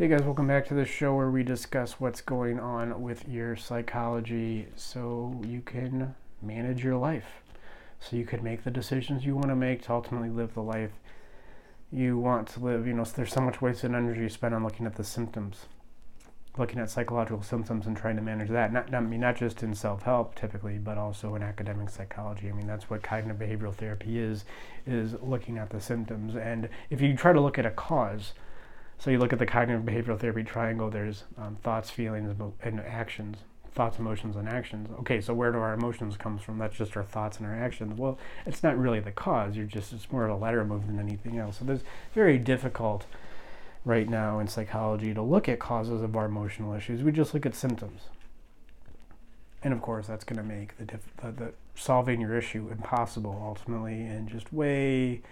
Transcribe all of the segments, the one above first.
Hey guys, welcome back to the show where we discuss what's going on with your psychology so you can manage your life, so you can make the decisions you want to make to ultimately live the life you want to live. You know, there's so much wasted energy spent on looking at the symptoms, looking at psychological symptoms and trying to manage that. Not just in self-help typically, but also in academic psychology. I mean, that's what cognitive behavioral therapy is looking at the symptoms. And if you try to look at a cause, so you look at the cognitive behavioral therapy triangle, there's thoughts, feelings, and actions. Thoughts, emotions, and actions. Okay, so where do our emotions come from? That's just our thoughts and our actions. Well, it's not really the cause. It's more of a lateral move than anything else. So it's very difficult right now in psychology to look at causes of our emotional issues. We just look at symptoms. And of course, that's going to make the solving your issue impossible ultimately, and just way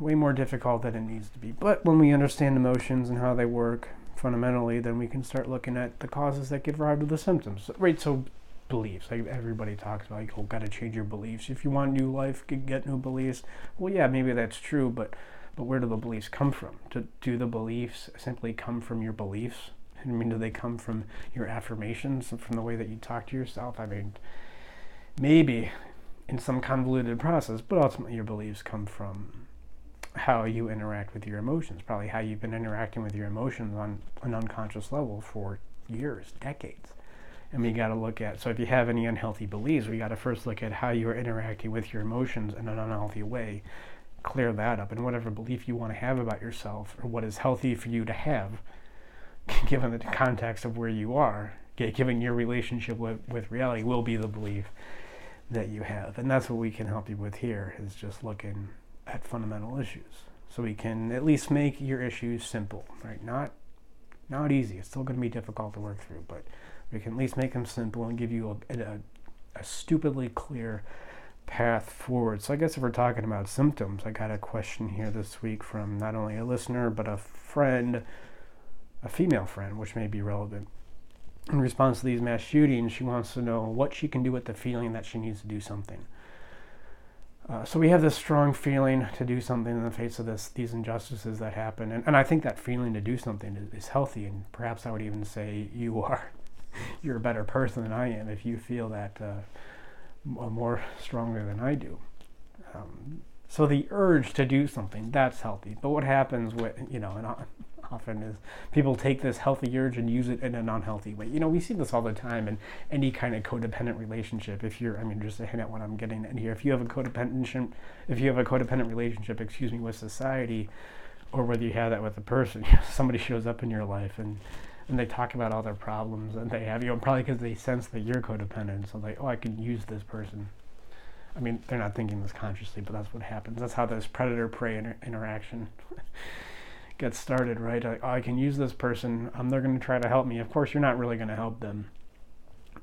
more difficult than it needs to be. But when we understand emotions and how they work fundamentally, then we can start looking at the causes that give rise to the symptoms. Right, so beliefs. Like everybody talks about, you've got to change your beliefs. If you want a new life, get new beliefs. Well, yeah, maybe that's true, but where do the beliefs come from? Do the beliefs simply come from your beliefs? I mean, do they come from your affirmations, from the way that you talk to yourself? I mean, maybe in some convoluted process, but ultimately your beliefs come from how you interact with your emotions, probably how you've been interacting with your emotions on an unconscious level for years, decades. And we got to look at, so if you have any unhealthy beliefs, we got to first look at how you're interacting with your emotions in an unhealthy way, clear that up, and whatever belief you want to have about yourself, or what is healthy for you to have, given the context of where you are, given your relationship with reality, will be the belief that you have. And that's what we can help you with here, is just looking at fundamental issues, so we can at least make your issues simple, right? Not easy. It's still going to be difficult to work through, but we can at least make them simple and give you a stupidly clear path forward. So I guess if we're talking about symptoms, I got a question here this week from not only a listener but a friend, a female friend, which may be relevant. In response to these mass shootings, she wants to know what she can do with the feeling that she needs to do something. So we have this strong feeling to do something in the face of these injustices that happen. And I think that feeling to do something is healthy. And perhaps I would even say you're a better person than I am if you feel that more strongly than I do. So the urge to do something, that's healthy. But what happens with, often is people take this healthy urge and use it in an unhealthy way. You know, we see this all the time in any kind of codependent relationship. Just to hint at what I'm getting at here, if you have a codependent relationship, with society, or whether you have that with a person, somebody shows up in your life and they talk about all their problems that they have, probably because they sense that you're codependent. So like, oh, I can use this person. I mean, they're not thinking this consciously, but that's what happens. That's how this predator-prey interaction get started, right? I can use this person. They're going to try to help me. Of course, you're not really going to help them.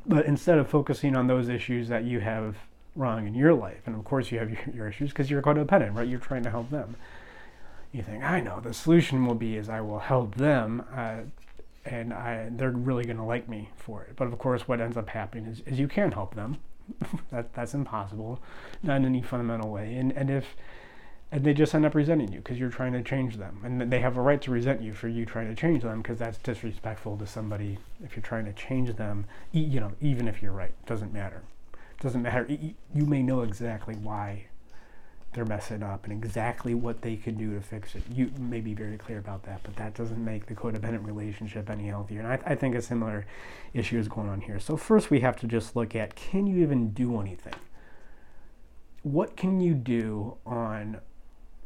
But instead of focusing on those issues that you have wrong in your life, and of course you have your issues because you're codependent, right? You're trying to help them. You think, I know, the solution I will help them, and they're really going to like me for it. But of course, what ends up happening is you can't help them. That's impossible, not in any fundamental way. And they just end up resenting you because you're trying to change them. And they have a right to resent you for you trying to change them, because that's disrespectful to somebody if you're trying to change them, even if you're right. It doesn't matter. It doesn't matter. You may know exactly why they're messing up and exactly what they can do to fix it. You may be very clear about that, but that doesn't make the codependent relationship any healthier. And I think a similar issue is going on here. So first we have to just look at, can you even do anything? What can you do on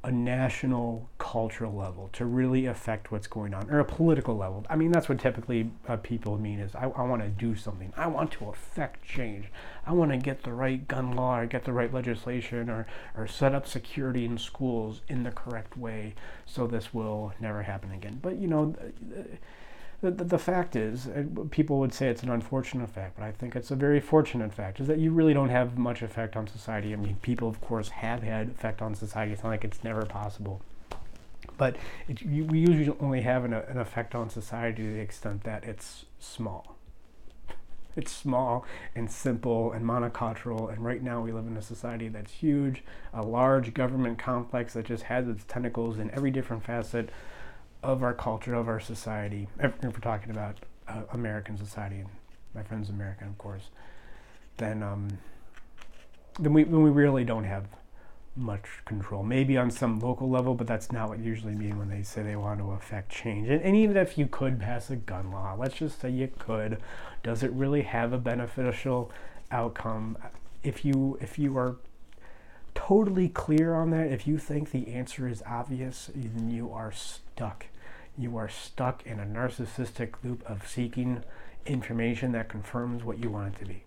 a national, cultural level to really affect what's going on, or a political level? I mean, that's what typically people mean is, I want to do something. I want to affect change. I want to get the right gun law, or get the right legislation, or set up security in schools in the correct way so this will never happen again. But, the fact is, people would say it's an unfortunate fact, but I think it's a very fortunate fact, is that you really don't have much effect on society. I mean, people, of course, have had effect on society. It's not like it's never possible. But we usually only have an effect on society to the extent that it's small. It's small and simple and monocultural, and right now we live in a society that's huge, a large government complex that just has its tentacles in every different facet of our culture, of our society, if we're talking about American society, and my friend's American, of course, then we really don't have much control. Maybe on some local level, but that's not what usually mean when they say they want to affect change. And even if you could pass a gun law, let's just say you could, does it really have a beneficial outcome? If you are totally clear on that, if you think the answer is obvious, then you are stuck. You are stuck in a narcissistic loop of seeking information that confirms what you want it to be.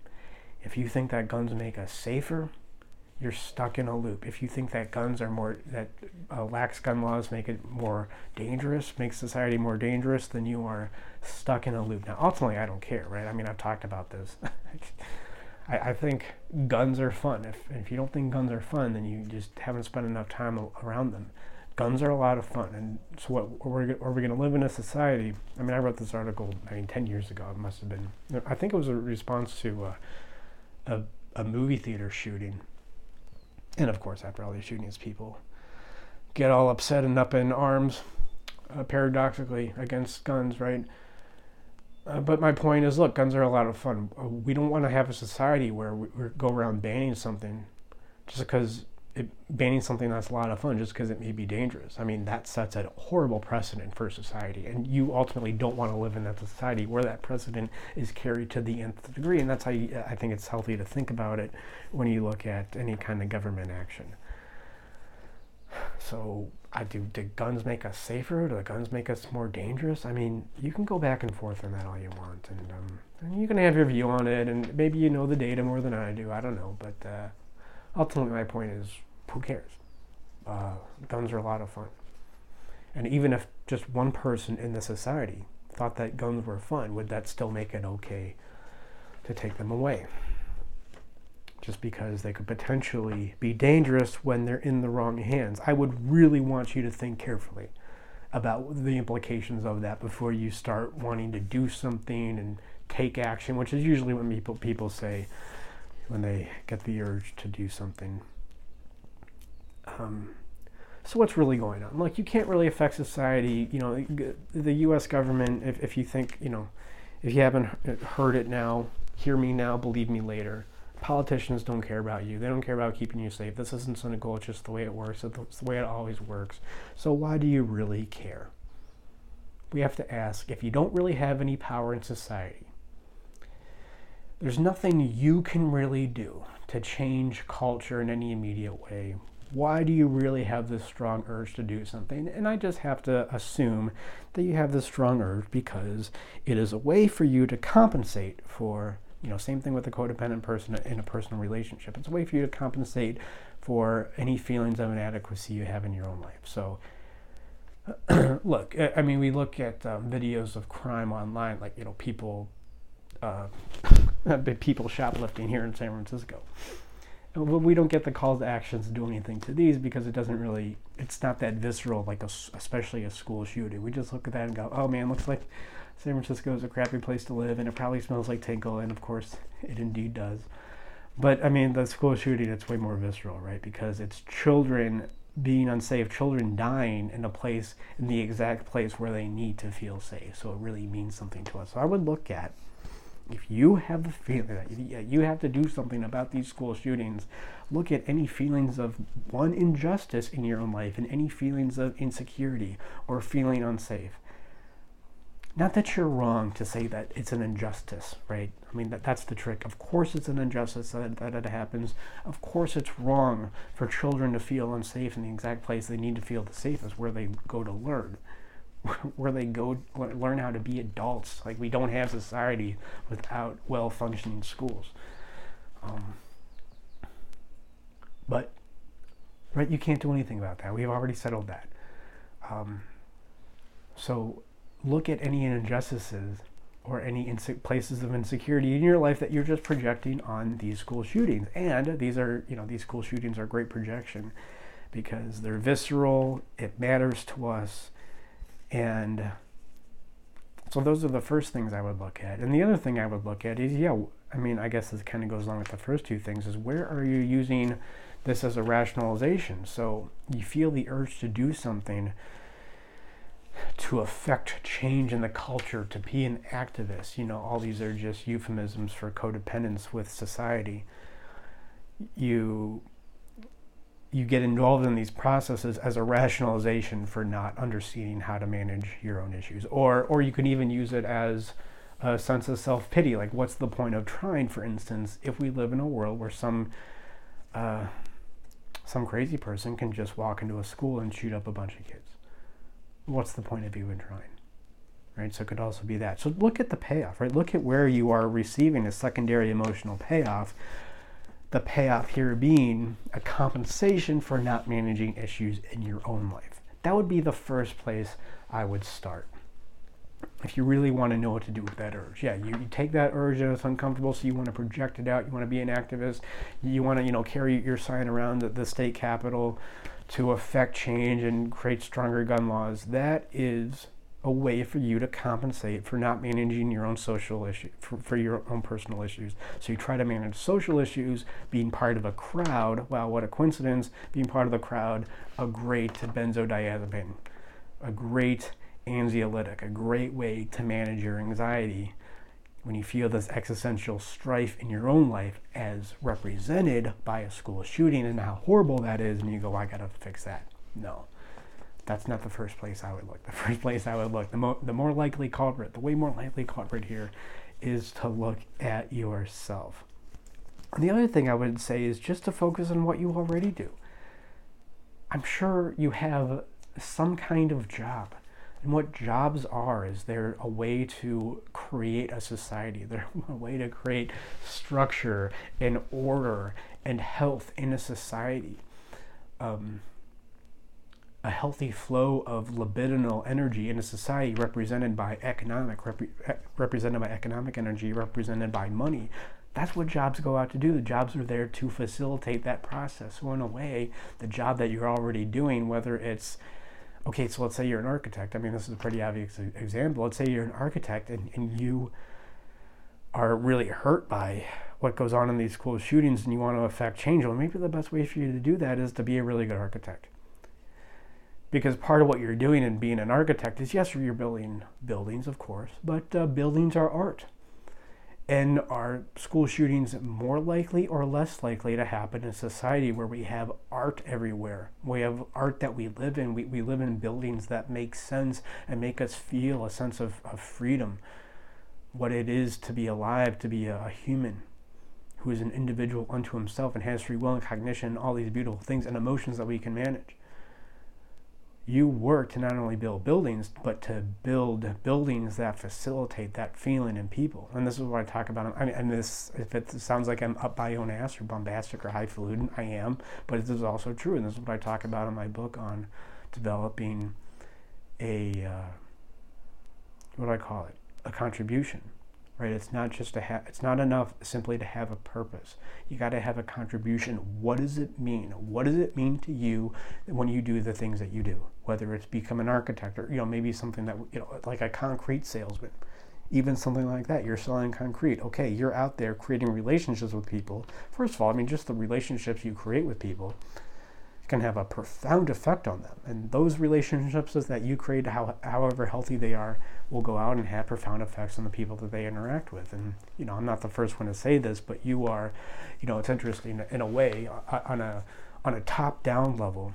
If you think that guns make us safer, you're stuck in a loop. If you think that lax gun laws make it more dangerous, make society more dangerous, then you are stuck in a loop. Now, ultimately, I don't care, right? I mean, I've talked about this. I think guns are fun. If you don't think guns are fun, then you just haven't spent enough time around them. Guns are a lot of fun, and so are we going to live in a society? I mean, I wrote this article, 10 years ago. It must have been. I think it was a response to a movie theater shooting. And of course, after all these shootings, people get all upset and up in arms, paradoxically, against guns, right? But my point is, look, guns are a lot of fun. We don't want to have a society where we go around banning something just because banning something that's a lot of fun just because it may be dangerous. I mean, that sets a horrible precedent for society, and you ultimately don't want to live in that society where that precedent is carried to the nth degree. And that's how I think it's healthy to think about it when you look at any kind of government action. So, do guns make us safer? Do the guns make us more dangerous? I mean, you can go back and forth on that all you want, and you can have your view on it, and maybe you know the data more than I do. I don't know, but ultimately my point is, who cares? Guns are a lot of fun. And even if just one person in the society thought that guns were fun, would that still make it okay to take them away? Just because they could potentially be dangerous when they're in the wrong hands. I would really want you to think carefully about the implications of that before you start wanting to do something and take action, which is usually what people say when they get the urge to do something. So what's really going on? Like, you can't really affect society. The U.S. government, if you think, if you haven't heard it now, hear me now, believe me later. Politicians don't care about you. They don't care about keeping you safe. This isn't cynical. It's just the way it works. It's the way it always works. So why do you really care? We have to ask, if you don't really have any power in society, there's nothing you can really do to change culture in any immediate way. Why do you really have this strong urge to do something? And I just have to assume that you have this strong urge because it is a way for you to compensate for, same thing with a codependent person in a personal relationship. It's a way for you to compensate for any feelings of inadequacy you have in your own life. So, look, I mean, we look at videos of crime online, like, people shoplifting here in San Francisco. Well, we don't get the calls to actions to do anything to these because it doesn't really, it's not that visceral, like especially a school shooting. We just look at that and go, oh man, looks like San Francisco is a crappy place to live and it probably smells like tinkle, and of course it indeed does. But I mean, the school shooting, it's way more visceral, right? Because it's children being unsafe, children dying in the exact place where they need to feel safe. So it really means something to us. So I would look at, if you have the feeling that you have to do something about these school shootings, look at any feelings of injustice in your own life and any feelings of insecurity or feeling unsafe. Not that you're wrong to say that it's an injustice, right? I mean, that's the trick. Of course it's an injustice that it happens. Of course it's wrong for children to feel unsafe in the exact place they need to feel the safest, where they go to learn. Where they go learn how to be adults. Like, we don't have society without well-functioning schools. But, right, you can't do anything about that. We've already settled that. So look at any injustices or any places of insecurity in your life that you're just projecting on these school shootings. And these school shootings are great projection because they're visceral, it matters to us. And so those are the first things I would look at. And the other thing I would look at is, I guess this kind of goes along with the first two things, is where are you using this as a rationalization? So you feel the urge to do something to affect change in the culture, to be an activist. You know, all these are just euphemisms for codependence with society. You get involved in these processes as a rationalization for not understanding how to manage your own issues. Or you can even use it as a sense of self-pity. Like, what's the point of trying, for instance, if we live in a world where some crazy person can just walk into a school and shoot up a bunch of kids? What's the point of even trying, right? So it could also be that. So look at the payoff, right? Look at where you are receiving a secondary emotional payoff. The payoff here being a compensation for not managing issues in your own life. That would be the first place I would start. If you really want to know what to do with that urge. Yeah, you take that urge and it's uncomfortable, so you want to project it out, you want to be an activist, you want to, you know, carry your sign around the state capitol to affect change and create stronger gun laws. That is a way for you to compensate for not managing your own social issue, for your own personal issues. So you try to manage social issues, being part of a crowd. Wow, what a coincidence, being part of the crowd, a great benzodiazepine, a great anxiolytic, a great way to manage your anxiety when you feel this existential strife in your own life as represented by a school shooting and how horrible that is, and you go, I gotta fix that. No. That's not the first place I would look. The first place I would look, the way more likely culprit here is to look at yourself. And the other thing I would say is just to focus on what you already do. I'm sure you have some kind of job. And what jobs are is they're a way to create a society. They're a way to create structure and order and health in a society. A healthy flow of libidinal energy in a society represented by economic energy, represented by money. That's what jobs go out to do. The jobs are there to facilitate that process. So in a way, the job that you're already doing, whether it's, okay, so let's say you're an architect. I mean, this is a pretty obvious example. Let's say you're an architect and you are really hurt by what goes on in these school shootings and you want to affect change. Well, maybe the best way for you to do that is to be a really good architect. Because part of what you're doing in being an architect is, yes, you're building buildings, of course, but buildings are art. And are school shootings more likely or less likely to happen in a society where we have art everywhere? We have art that we live in. We live in buildings that make sense and make us feel a sense of freedom. What it is to be alive, to be a human who is an individual unto himself and has free will and cognition, all these beautiful things and emotions that we can manage. You work to not only build buildings, but to build buildings that facilitate that feeling in people. And this is what I talk about. I mean, and this, if it sounds like I'm up my own ass or bombastic or highfalutin, I am. But this is also true. And this is what I talk about in my book on developing a, a contribution, right? It's not just it's not enough simply to have a purpose. You got to have a contribution. What does it mean? What does it mean to you when you do the things that you do? Whether it's become an architect or, you know, maybe something that, you know, like a concrete salesman, even something like that. You're selling concrete. Okay, you're out there creating relationships with people. First of all, I mean, just the relationships you create with people can have a profound effect on them. And those relationships that you create, however healthy they are, will go out and have profound effects on the people that they interact with. And, you know, I'm not the first one to say this, but you are, you know, it's interesting in a way, on a top-down level,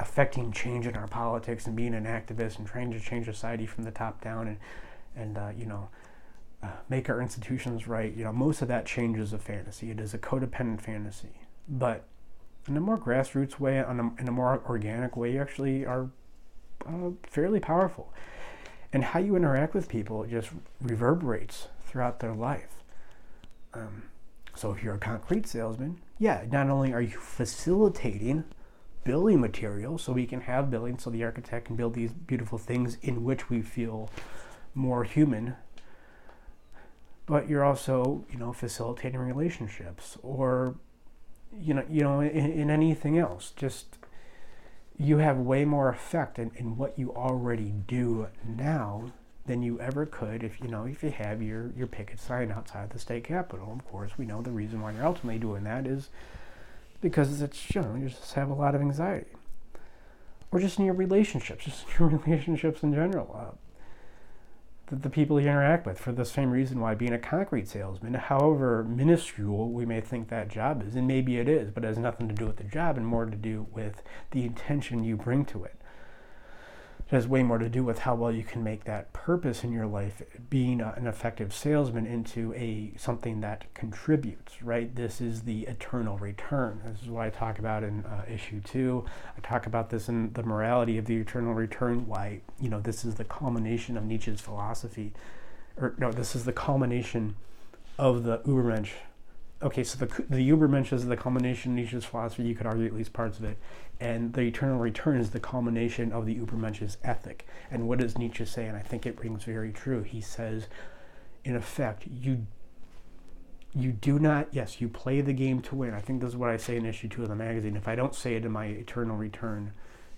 affecting change in our politics and being an activist and trying to change society from the top down and make our institutions right. You know, most of that change is a fantasy. It is a codependent fantasy. But in a more grassroots way, in a more organic way, you actually are fairly powerful. And how you interact with people just reverberates throughout their life. So if you're a concrete salesman, yeah, not only are you facilitating building materials so we can have buildings, so the architect can build these beautiful things in which we feel more human, but you're also, you know, facilitating relationships or, you know, in anything else. Just, you have way more effect in what you already do now than you ever could if you have your picket sign outside the state capitol. Of course, we know the reason why you're ultimately doing that is because it's, you just have a lot of anxiety. or just in your relationships, just in your relationships in general. The people you interact with, for the same reason why being a concrete salesman, however minuscule we may think that job is, and maybe it is, but it has nothing to do with the job and more to do with the intention you bring to it. It has way more to do with how well you can make that purpose in your life, being an effective salesman, into something that contributes, right? This is the eternal return. This is what I talk about in issue 2. I talk about this in The Morality of the Eternal Return, why, this is the culmination of Nietzsche's philosophy. This is the culmination of the Übermensch. Okay, so the Übermensch is the culmination of Nietzsche's philosophy, you could argue at least parts of it, and the eternal return is the culmination of the Übermensch's ethic. And what does Nietzsche say? And I think it rings very true. He says, in effect, you play the game to win. I think this is what I say in issue 2 of the magazine. If I don't say it in my eternal return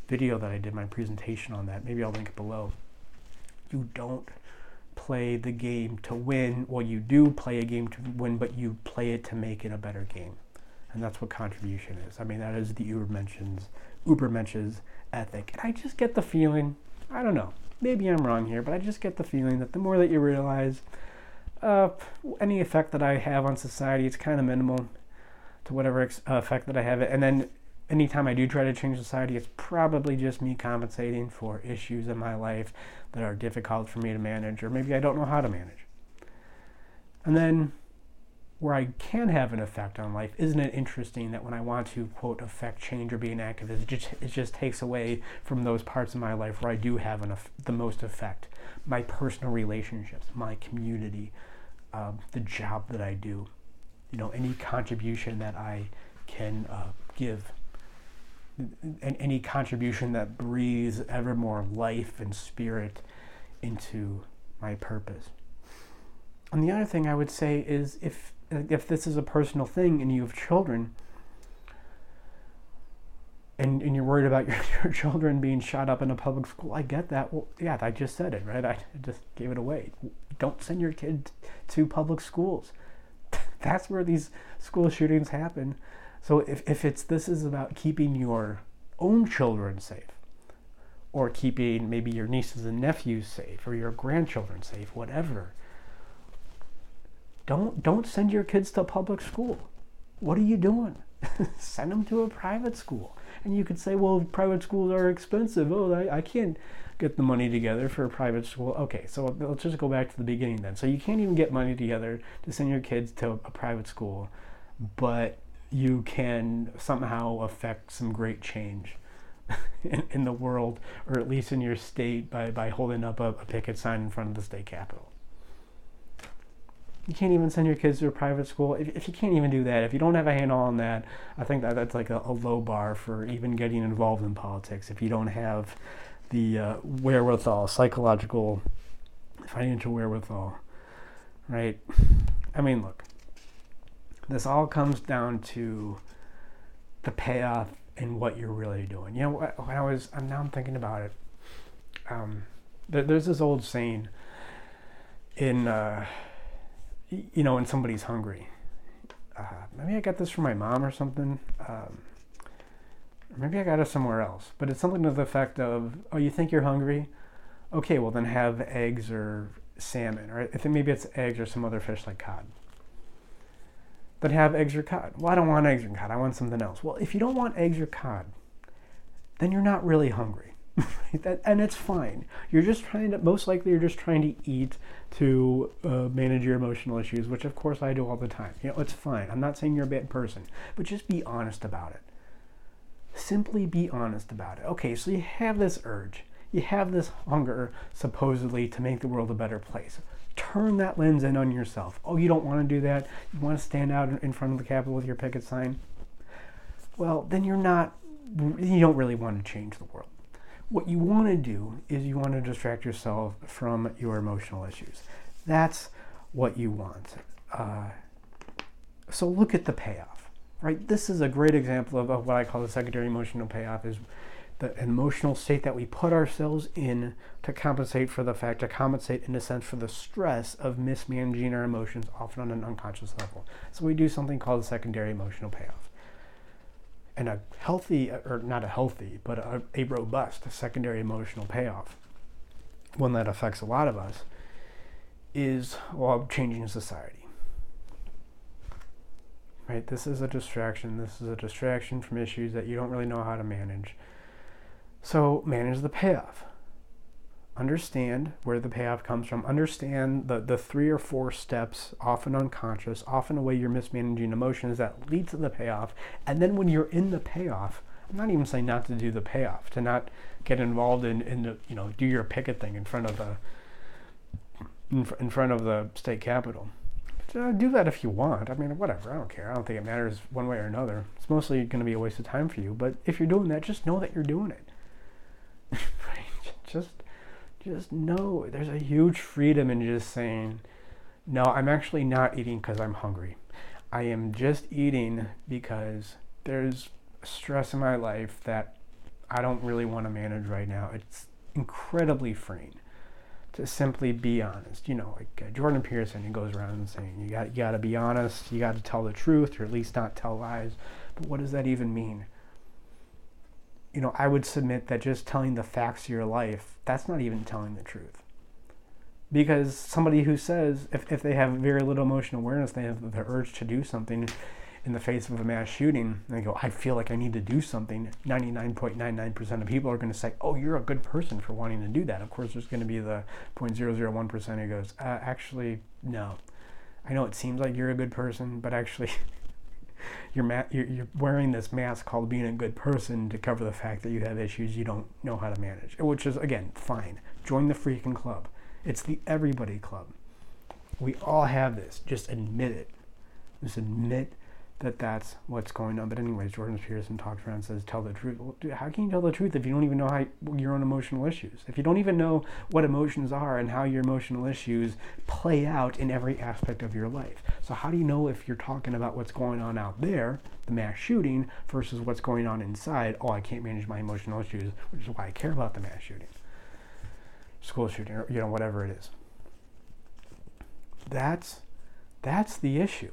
video that I did, my presentation on that, maybe I'll link it below. You don't play the game to win. Well, you do play a game to win, but you play it to make it a better game. And that's what contribution is. I mean, that is the Übermensch's ethic. And I just get the feeling, I don't know, maybe I'm wrong here, but I just get the feeling that the more that you realize any effect that I have on society, it's kind of minimal to whatever effect that I have. And then anytime I do try to change society, it's probably just me compensating for issues in my life that are difficult for me to manage, or maybe I don't know how to manage. And then, where I can have an effect on life, isn't it interesting that when I want to, quote, affect change or be an activist, it just takes away from those parts of my life where I do have the most effect? My personal relationships, my community, the job that I do, any contribution that I can give. And any contribution that breathes ever more life and spirit into my purpose. And the other thing I would say is, if this is a personal thing and you have children, and you're worried about your children being shot up in a public school, I get that. Well, yeah, I just said it, right? I just gave it away. Don't send your kid to public schools. That's where these school shootings happen. So if this is about keeping your own children safe, or keeping maybe your nieces and nephews safe, or your grandchildren safe, whatever, don't send your kids to public school. What are you doing? Send them to a private school. And you could say, well, private schools are expensive. Oh, I can't get the money together for a private school. Okay, so let's just go back to the beginning then. So you can't even get money together to send your kids to a private school, but you can somehow affect some great change in the world, or at least in your state, by holding up a picket sign in front of the state capitol. You can't even send your kids to a private school. If you can't even do that, if you don't have a handle on that, I think that's like a low bar for even getting involved in politics. If you don't have the wherewithal, psychological, financial wherewithal, right? I mean, look. This all comes down to the payoff and what you're really doing. I'm thinking about it. There's this old saying when somebody's hungry. Maybe I got this from my mom or something. Maybe I got it somewhere else. But it's something to the effect of, oh, you think you're hungry? Okay, well then have eggs or salmon, or I think maybe it's eggs or some other fish like cod. That have eggs or cod. Well, I don't want eggs or cod. I want something else. Well, if you don't want eggs or cod, then you're not really hungry. And it's fine. You're just most likely trying to eat to manage your emotional issues, which of course I do all the time. It's fine. I'm not saying you're a bad person, but just be honest about it. Simply be honest about it. Okay, so you have this urge. You have this hunger, supposedly, to make the world a better place. Turn that lens in on yourself. Oh, you don't want to do that? You want to stand out in front of the Capitol with your picket sign? Well, then you don't really want to change the world. What you want to do is you want to distract yourself from your emotional issues. That's what you want. So look at the payoff, right? This is a great example of what I call the secondary emotional payoff, is the emotional state that we put ourselves in to compensate in a sense for the stress of mismanaging our emotions, often on an unconscious level. So we do something called a secondary emotional payoff. and a healthy, or not a healthy, but a robust secondary emotional payoff, one that affects a lot of us, is changing society. Right? This is a distraction. This is a distraction from issues that you don't really know how to manage. So manage the payoff. Understand where the payoff comes from. Understand the 3 or 4 steps, often unconscious, often a way you're mismanaging emotions that lead to the payoff. And then when you're in the payoff, I'm not even saying not to do the payoff, to not get involved in the, you know, do your picket thing in front of the state capitol. But do that if you want. I mean, whatever. I don't care. I don't think it matters one way or another. It's mostly going to be a waste of time for you. But if you're doing that, just know that you're doing it. Right? Just know there's a huge freedom in just saying, no, I'm actually not eating because I'm hungry. I am just eating because there's stress in my life that I don't really want to manage right now. It's incredibly freeing to simply be honest. You know, like Jordan Peterson, he goes around and saying, you got to be honest, you got to tell the truth, or at least not tell lies. But what does that even mean? You know, I would submit that just telling the facts of your life, that's not even telling the truth. Because somebody who says, if they have very little emotional awareness, they have the urge to do something in the face of a mass shooting, and they go, I feel like I need to do something, 99.99% of people are going to say, oh, you're a good person for wanting to do that. Of course, there's going to be the 0.001% who goes, actually, no. I know it seems like you're a good person, but actually... You're wearing this mask called being a good person to cover the fact that you have issues you don't know how to manage, which is, again, fine. Join the freaking club. It's the everybody club. We all have this. Just admit it. Just admit that that's what's going on. But anyways, Jordan Peterson talks around and says, tell the truth. Well, dude, how can you tell the truth if you don't even know how your own emotional issues? If you don't even know what emotions are and how your emotional issues play out in every aspect of your life. So how do you know if you're talking about what's going on out there, the mass shooting, versus what's going on inside? Oh, I can't manage my emotional issues, which is why I care about the mass shooting, school shooting, or, you know, whatever it is. That's the issue.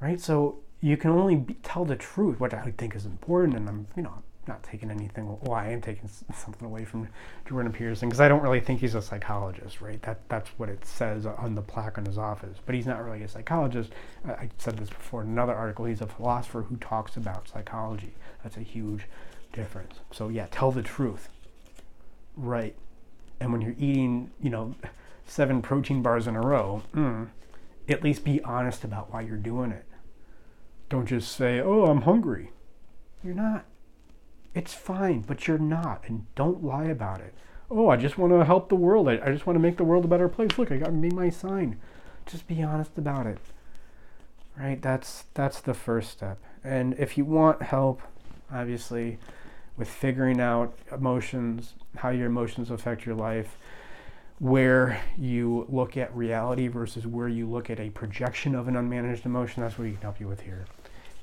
Right, so you can only tell the truth, which I think is important, and I'm, you know, not taking anything. Well, I am taking something away from Jordan Peterson because I don't really think he's a psychologist, right? That's what it says on the plaque in his office, but he's not really a psychologist. I said this before in another article. He's a philosopher who talks about psychology. That's a huge difference. So yeah, tell the truth, right? And when you're eating, you know, 7 protein bars in a row, at least be honest about why you're doing it. Don't just say, oh, I'm hungry. You're not. It's fine, but you're not. And don't lie about it. Oh, I just want to help the world. I just want to make the world a better place. Look, I got made my sign. Just be honest about it. Right? That's the first step. And if you want help, obviously, with figuring out emotions, how your emotions affect your life, where you look at reality versus where you look at a projection of an unmanaged emotion, that's what we can help you with here.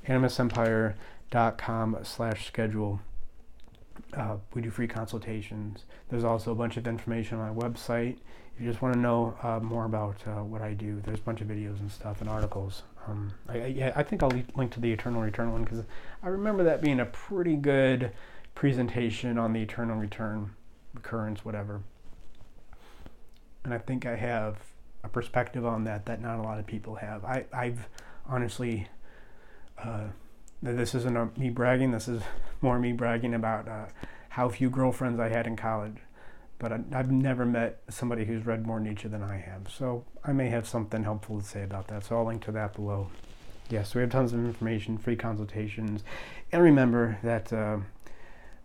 animusempire.com/schedule. We do free consultations. There's also a bunch of information on my website. If you just want to know more about what I do, there's a bunch of videos and stuff and articles. I think I'll link to the Eternal Return one because I remember that being a pretty good presentation on the Eternal Return, recurrence, whatever. And I think I have a perspective on that not a lot of people have. I've honestly, this isn't me bragging, this is more me bragging about how few girlfriends I had in college. But I've never met somebody who's read more Nietzsche than I have. So I may have something helpful to say about that. So I'll link to that below. Yeah, so we have tons of information, free consultations. And remember that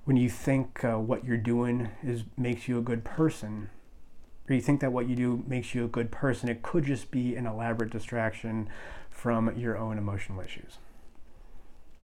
when you think what you're doing makes you a good person, or you think that what you do makes you a good person, it could just be an elaborate distraction from your own emotional issues.